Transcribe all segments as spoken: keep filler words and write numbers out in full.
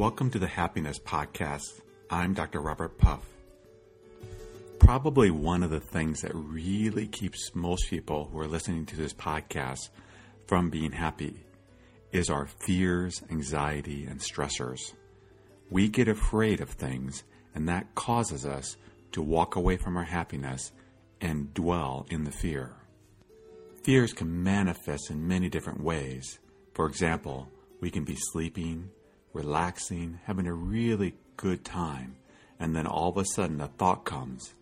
Welcome to the Happiness Podcast. I'm Doctor Robert Puff. Probably one of the things that really keeps most people who are listening to this podcast from being happy is our fears, anxiety, and stressors. We get afraid of things, and that causes us to walk away from our happiness and dwell in the fear. Fears can manifest in many different ways. For example, we can be sleeping, relaxing, having a really good time, and then all of a sudden a thought comes,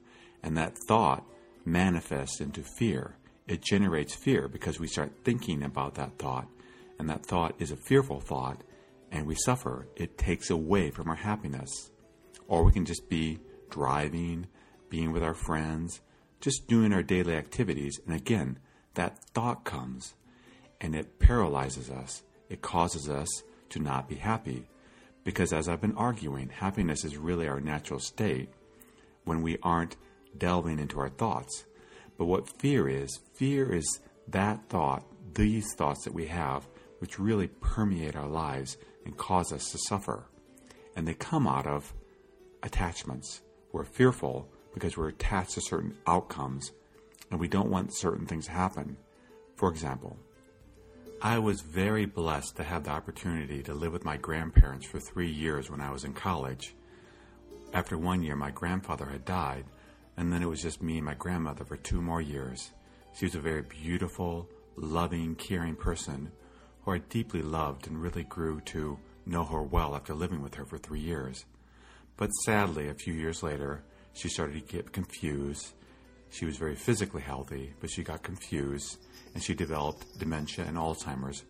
and that thought manifests into fear. It generates fear because we start thinking about that thought, and that thought is a fearful thought, and we suffer. It takes away from our happiness. Or we can just be driving, being with our friends, just doing our daily activities, and again, that thought comes and it paralyzes us. It causes us to not be happy because, as I've been arguing, happiness is really our natural state when we aren't delving into our thoughts. But what fear is, fear is that thought, these thoughts that we have, which really permeate our lives and cause us to suffer. And they come out of attachments. We're fearful because we're attached to certain outcomes and we don't want certain things to happen. For example, I was very blessed to have the opportunity to live with my grandparents for three years when I was in college. After one year, my grandfather had died, and then it was just me and my grandmother for two more years. She was a very beautiful, loving, caring person who I deeply loved and really grew to know her well after living with her for three years. But sadly, a few years later, she started to get confused. She was very physically healthy, but she got confused, and she developed dementia and Alzheimer's.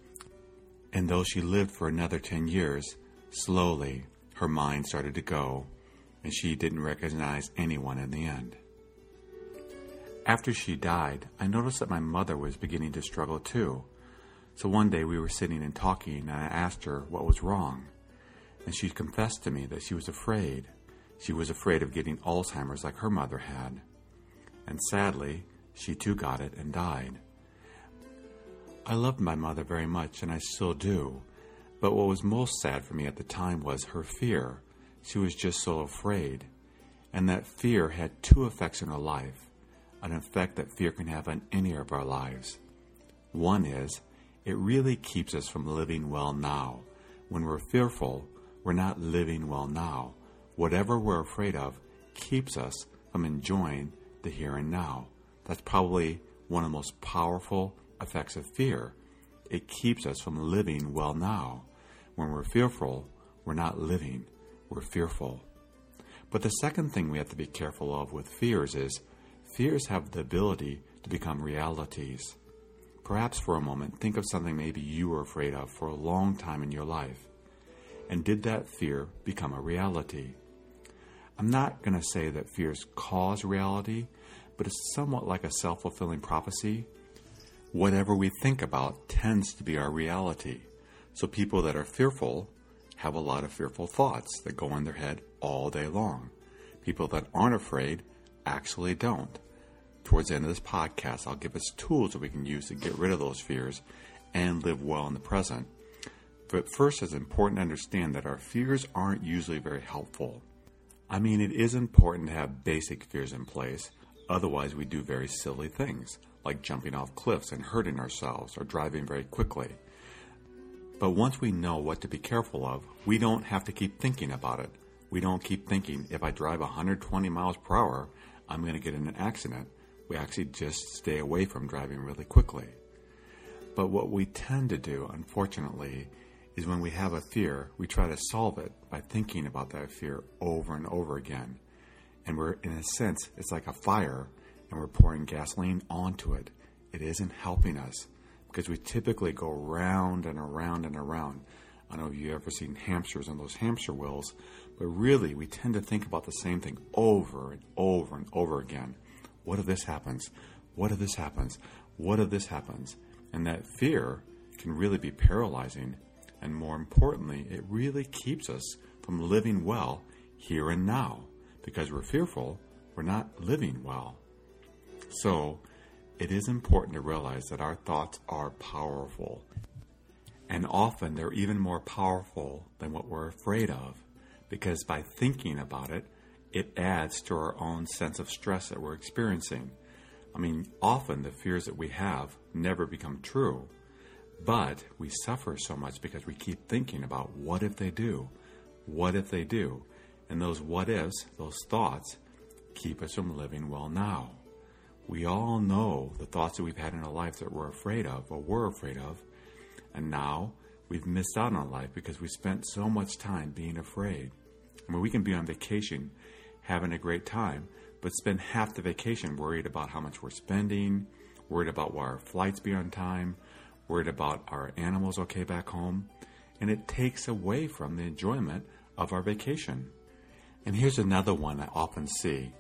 And though she lived for another ten years, slowly her mind started to go, and she didn't recognize anyone in the end. After she died, I noticed that my mother was beginning to struggle too. So one day we were sitting and talking, and I asked her what was wrong. And she confessed to me that she was afraid. She was afraid of getting Alzheimer's like her mother had. And sadly, she too got it and died. I loved my mother very much, and I still do. But what was most sad for me at the time was her fear. She was just so afraid. And that fear had two effects in her life, an effect that fear can have on any of our lives. One is, it really keeps us from living well now. When we're fearful, we're not living well now. Whatever we're afraid of keeps us from enjoying the here and now. That's probably one of the most powerful effects of fear. It keeps us from living well now. When we're fearful, we're not living. We're fearful. But the second thing we have to be careful of with fears is fears have the ability to become realities. Perhaps for a moment, think of something maybe you were afraid of for a long time in your life. And did that fear become a reality? I'm not going to say that fears cause reality, but it's somewhat like a self-fulfilling prophecy. Whatever we think about tends to be our reality. So people that are fearful have a lot of fearful thoughts that go in their head all day long. People that aren't afraid actually don't. Towards the end of this podcast, I'll give us tools that we can use to get rid of those fears and live well in the present. But first, it's important to understand that our fears aren't usually very helpful. I mean, it is important to have basic fears in place. Otherwise, we do very silly things, like jumping off cliffs and hurting ourselves or driving very quickly. But once we know what to be careful of, we don't have to keep thinking about it. We don't keep thinking, if I drive one hundred twenty miles per hour, I'm going to get in an accident. We actually just stay away from driving really quickly. But what we tend to do, unfortunately, is when we have a fear, we try to solve it by thinking about that fear over and over again. And we're, in a sense, it's like a fire, and we're pouring gasoline onto it. It isn't helping us because we typically go round and around and around. I don't know if you've ever seen hamsters on those hamster wheels, but really we tend to think about the same thing over and over and over again. What if this happens? What if this happens? What if this happens? And that fear can really be paralyzing. And more importantly, it really keeps us from living well here and now. Because we're fearful, we're not living well. So, it is important to realize that our thoughts are powerful. And often they're even more powerful than what we're afraid of, because by thinking about it, it adds to our own sense of stress that we're experiencing. I mean, often the fears that we have never become true, but we suffer so much because we keep thinking about what if they do, what if they do, and those what ifs, those thoughts, keep us from living well now. We all know the thoughts that we've had in our life that we're afraid of or were afraid of, and now we've missed out on life because we spent so much time being afraid. I mean, we can be on vacation having a great time, but spend half the vacation worried about how much we're spending, worried about why our flights be on time, worried about our animals okay back home, and it takes away from the enjoyment of our vacation. And here's another one I often see.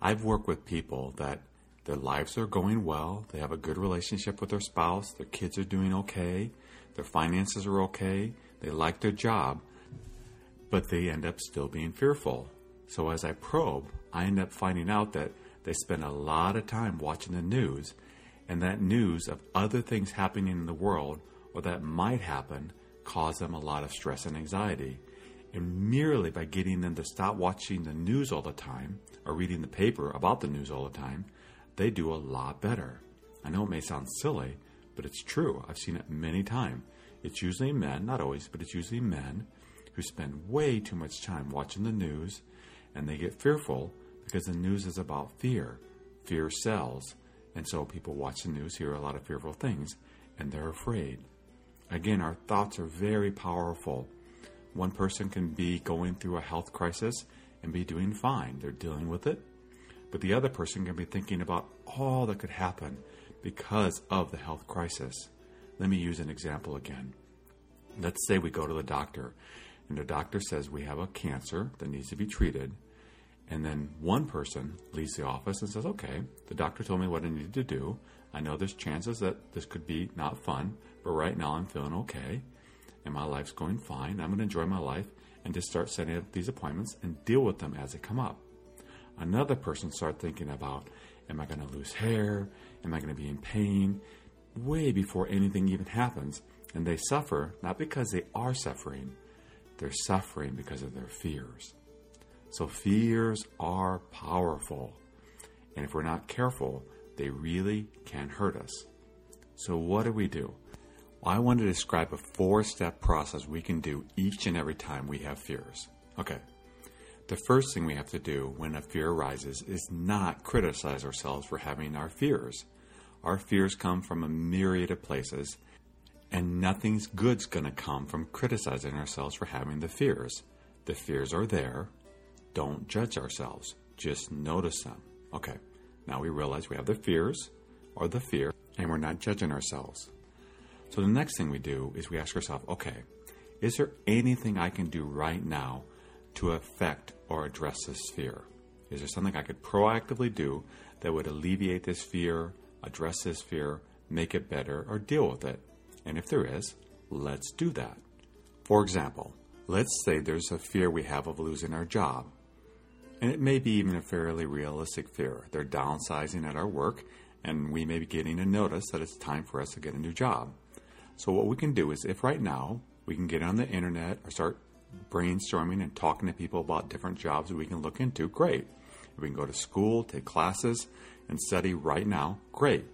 I've worked with people that their lives are going well, they have a good relationship with their spouse, their kids are doing okay, their finances are okay, they like their job, but they end up still being fearful. So as I probe, I end up finding out that they spend a lot of time watching the news, and that news of other things happening in the world or that might happen cause them a lot of stress and anxiety. And merely by getting them to stop watching the news all the time or reading the paper about the news all the time, they do a lot better. I know it may sound silly, but it's true. I've seen it many times. It's usually men, not always, but it's usually men who spend way too much time watching the news, and they get fearful because the news is about fear. Fear sells. And so people watch the news, hear a lot of fearful things, and they're afraid. Again, our thoughts are very powerful. One person can be going through a health crisis and be doing fine. They're dealing with it. But the other person can be thinking about all that could happen because of the health crisis. Let me use an example again. Let's say we go to the doctor, and the doctor says we have a cancer that needs to be treated. And then one person leaves the office and says, okay, the doctor told me what I needed to do. I know there's chances that this could be not fun, but right now I'm feeling okay, and my life's going fine. I'm going to enjoy my life and just start setting up these appointments and deal with them as they come up. Another person starts thinking about, am I going to lose hair? Am I going to be in pain? Way before anything even happens. And they suffer, not because they are suffering. They're suffering because of their fears. So fears are powerful. And if we're not careful, they really can hurt us. So what do we do? Well, I want to describe a four-step process we can do each and every time we have fears. Okay. The first thing we have to do when a fear arises is not criticize ourselves for having our fears. Our fears come from a myriad of places, and nothing's good's going to come from criticizing ourselves for having the fears. The fears are there. Don't judge ourselves. Just notice them. Okay, now we realize we have the fears or the fear, and we're not judging ourselves. So the next thing we do is we ask ourselves, okay, is there anything I can do right now to affect or address this fear? Is there something I could proactively do that would alleviate this fear, address this fear, make it better, or deal with it? And if there is, let's do that. For example, let's say there's a fear we have of losing our job. And it may be even a fairly realistic fear. They're downsizing at our work, and we may be getting a notice that it's time for us to get a new job. So what we can do is, if right now we can get on the internet or start brainstorming and talking to people about different jobs that we can look into, great. If we can go to school, take classes, and study right now, great.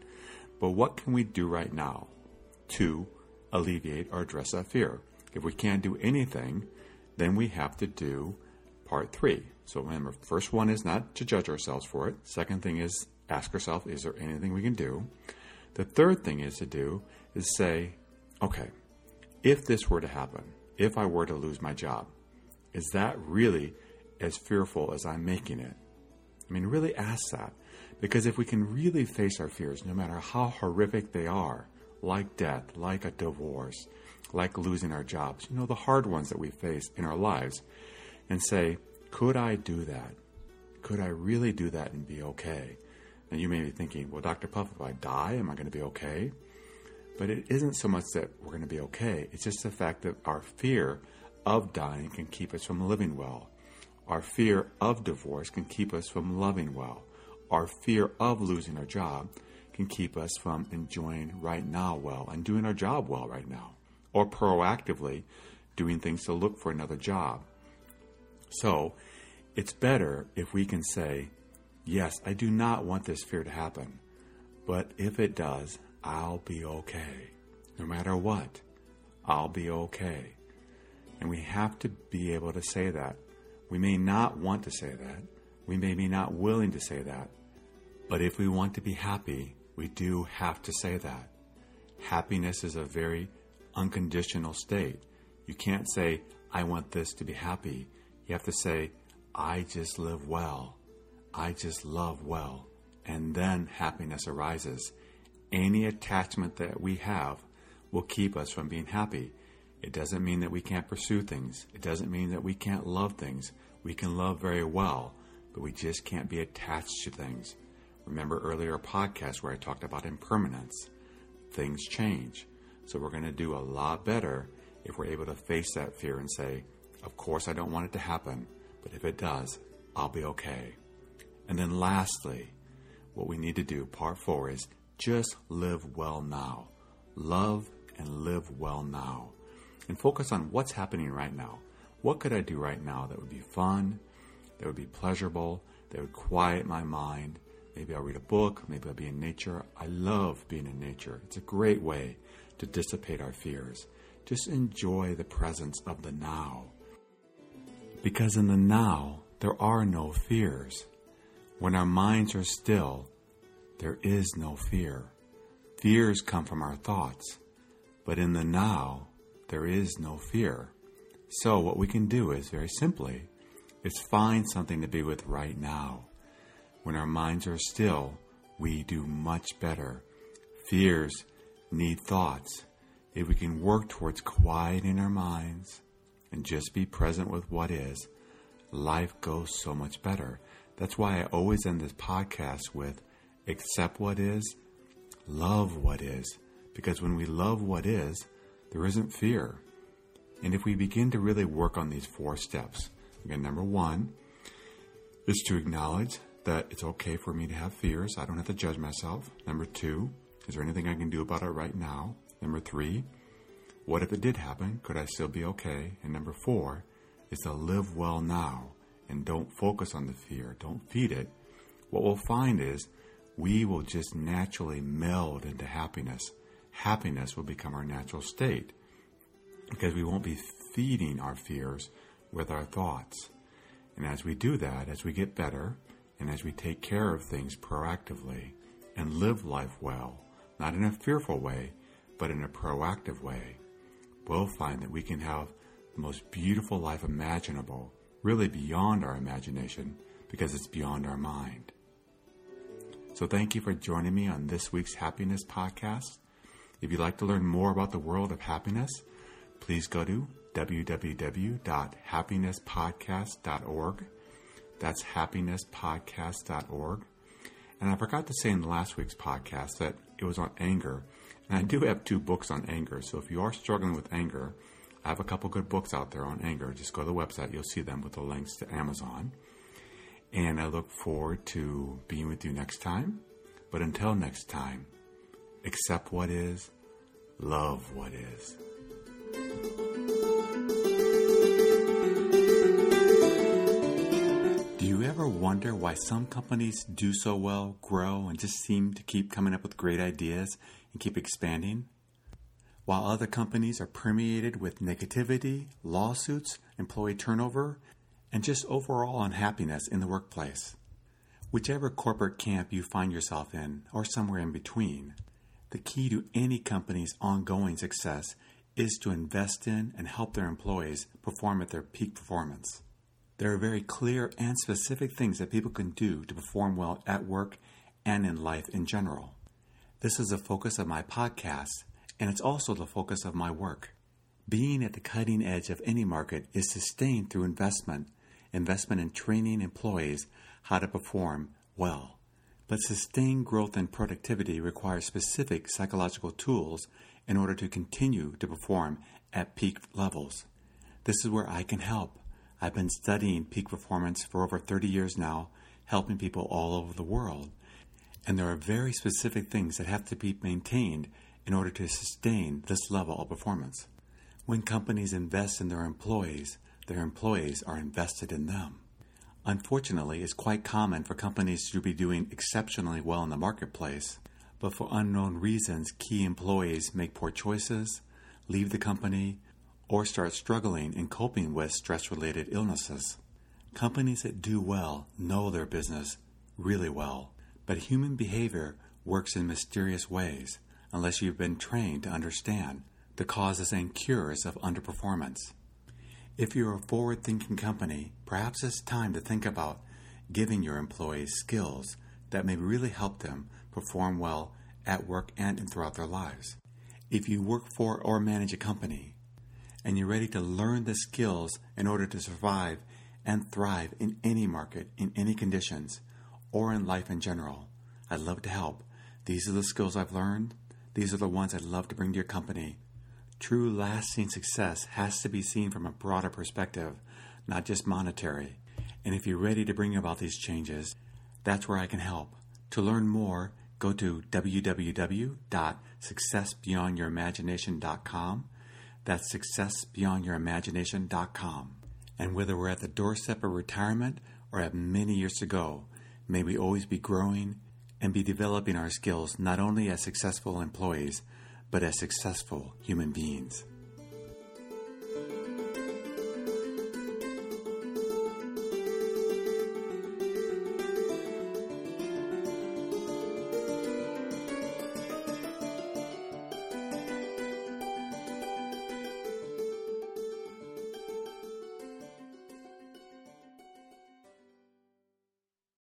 But what can we do right now to alleviate or address that fear? If we can't do anything, then we have to do part three. So remember, first one is not to judge ourselves for it. Second thing is ask yourself, is there anything we can do? The third thing is to do is say, okay, if this were to happen, if I were to lose my job, is that really as fearful as I'm making it? I mean, really ask that. Because if we can really face our fears, no matter how horrific they are, like death, like a divorce, like losing our jobs, you know, the hard ones that we face in our lives, and say, could I do that? Could I really do that and be okay? And you may be thinking, well, Doctor Puff, if I die, am I going to be okay? But it isn't so much that we're going to be okay. It's just the fact that our fear of dying can keep us from living well. Our fear of divorce can keep us from loving well. Our fear of losing our job can keep us from enjoying right now well and doing our job well right now. or proactively doing things to look for another job. So it's better if we can say, yes, I do not want this fear to happen, but if it does, I'll be okay. No matter what, I'll be okay. And we have to be able to say that. We may not want to say that. We may be not willing to say that. But if we want to be happy, we do have to say that. Happiness is a very unconditional state. You can't say, I want this to be happy. You have to say, I just live well. I just love well. And then happiness arises. Any attachment that we have will keep us from being happy. It doesn't mean that we can't pursue things. It doesn't mean that we can't love things. We can love very well, but we just can't be attached to things. Remember earlier a podcast where I talked about impermanence. Things change. So we're going to do a lot better if we're able to face that fear and say, of course I don't want it to happen, but if it does, I'll be okay. And then lastly, what we need to do, part four, is just live well now. Love and live well now. And focus on what's happening right now. What could I do right now that would be fun, that would be pleasurable, that would quiet my mind? Maybe I'll read a book. Maybe I'll be in nature. I love being in nature. It's a great way to dissipate our fears. Just enjoy the presence of the now. Because in the now, there are no fears. When our minds are still, there is no fear. Fears come from our thoughts. But in the now, there is no fear. So what we can do is very simply is find something to be with right now. When our minds are still, we do much better. Fears need thoughts. If we can work towards quieting our minds and just be present with what is, life goes so much better. That's why I always end this podcast with accept what is, love what is. Because when we love what is, there isn't fear. And if we begin to really work on these four steps, again, number one is to acknowledge that it's okay for me to have fears. I don't have to judge myself. Number two, is there anything I can do about it right now? Number three, what if it did happen? Could I still be okay? And number four is to live well now and don't focus on the fear. Don't feed it. What we'll find is we will just naturally meld into happiness. Happiness will become our natural state because we won't be feeding our fears with our thoughts. And as we do that, as we get better, and as we take care of things proactively and live life well, not in a fearful way, but in a proactive way, we'll find that we can have the most beautiful life imaginable, really beyond our imagination, because it's beyond our mind. So thank you for joining me on this week's Happiness Podcast. If you'd like to learn more about the world of happiness, please go to w w w dot happiness podcast dot org. That's happiness podcast dot org. And I forgot to say in last week's podcast that it was on anger. And I do have two books on anger. So if you are struggling with anger, I have a couple good books out there on anger. Just go to the website. You'll see them with the links to Amazon. And I look forward to being with you next time. But until next time, accept what is, love what is. Do you ever wonder why some companies do so well, grow, and just seem to keep coming up with great ideas and keep expanding, while other companies are permeated with negativity, lawsuits, employee turnover, and just overall unhappiness in the workplace? Whichever corporate camp you find yourself in, or somewhere in between, the key to any company's ongoing success is to invest in and help their employees perform at their peak performance. There are very clear and specific things that people can do to perform well at work and in life in general. This is the focus of my podcast, and it's also the focus of my work. Being at the cutting edge of any market is sustained through investment, investment in training employees how to perform well. But sustained growth and productivity require specific psychological tools in order to continue to perform at peak levels. This is where I can help. I've been studying peak performance for over thirty years now, helping people all over the world. And there are very specific things that have to be maintained in order to sustain this level of performance. When companies invest in their employees, their employees are invested in them. Unfortunately, it's quite common for companies to be doing exceptionally well in the marketplace, but for unknown reasons, key employees make poor choices, leave the company, or start struggling and coping with stress-related illnesses. Companies that do well know their business really well, but human behavior works in mysterious ways unless you've been trained to understand the causes and cures of underperformance. If you're a forward-thinking company, perhaps it's time to think about giving your employees skills that may really help them perform well at work and throughout their lives. If you work for or manage a company and you're ready to learn the skills in order to survive and thrive in any market, in any conditions, or in life in general, I'd love to help. These are the skills I've learned. These are the ones I'd love to bring to your company. True lasting success has to be seen from a broader perspective, not just monetary. And if you're ready to bring about these changes, that's where I can help. To learn more, go to w w w dot success beyond your imagination dot com. That's success beyond your imagination dot com. And whether we're at the doorstep of retirement or have many years to go, may we always be growing and be developing our skills not only as successful employees, but as successful human beings.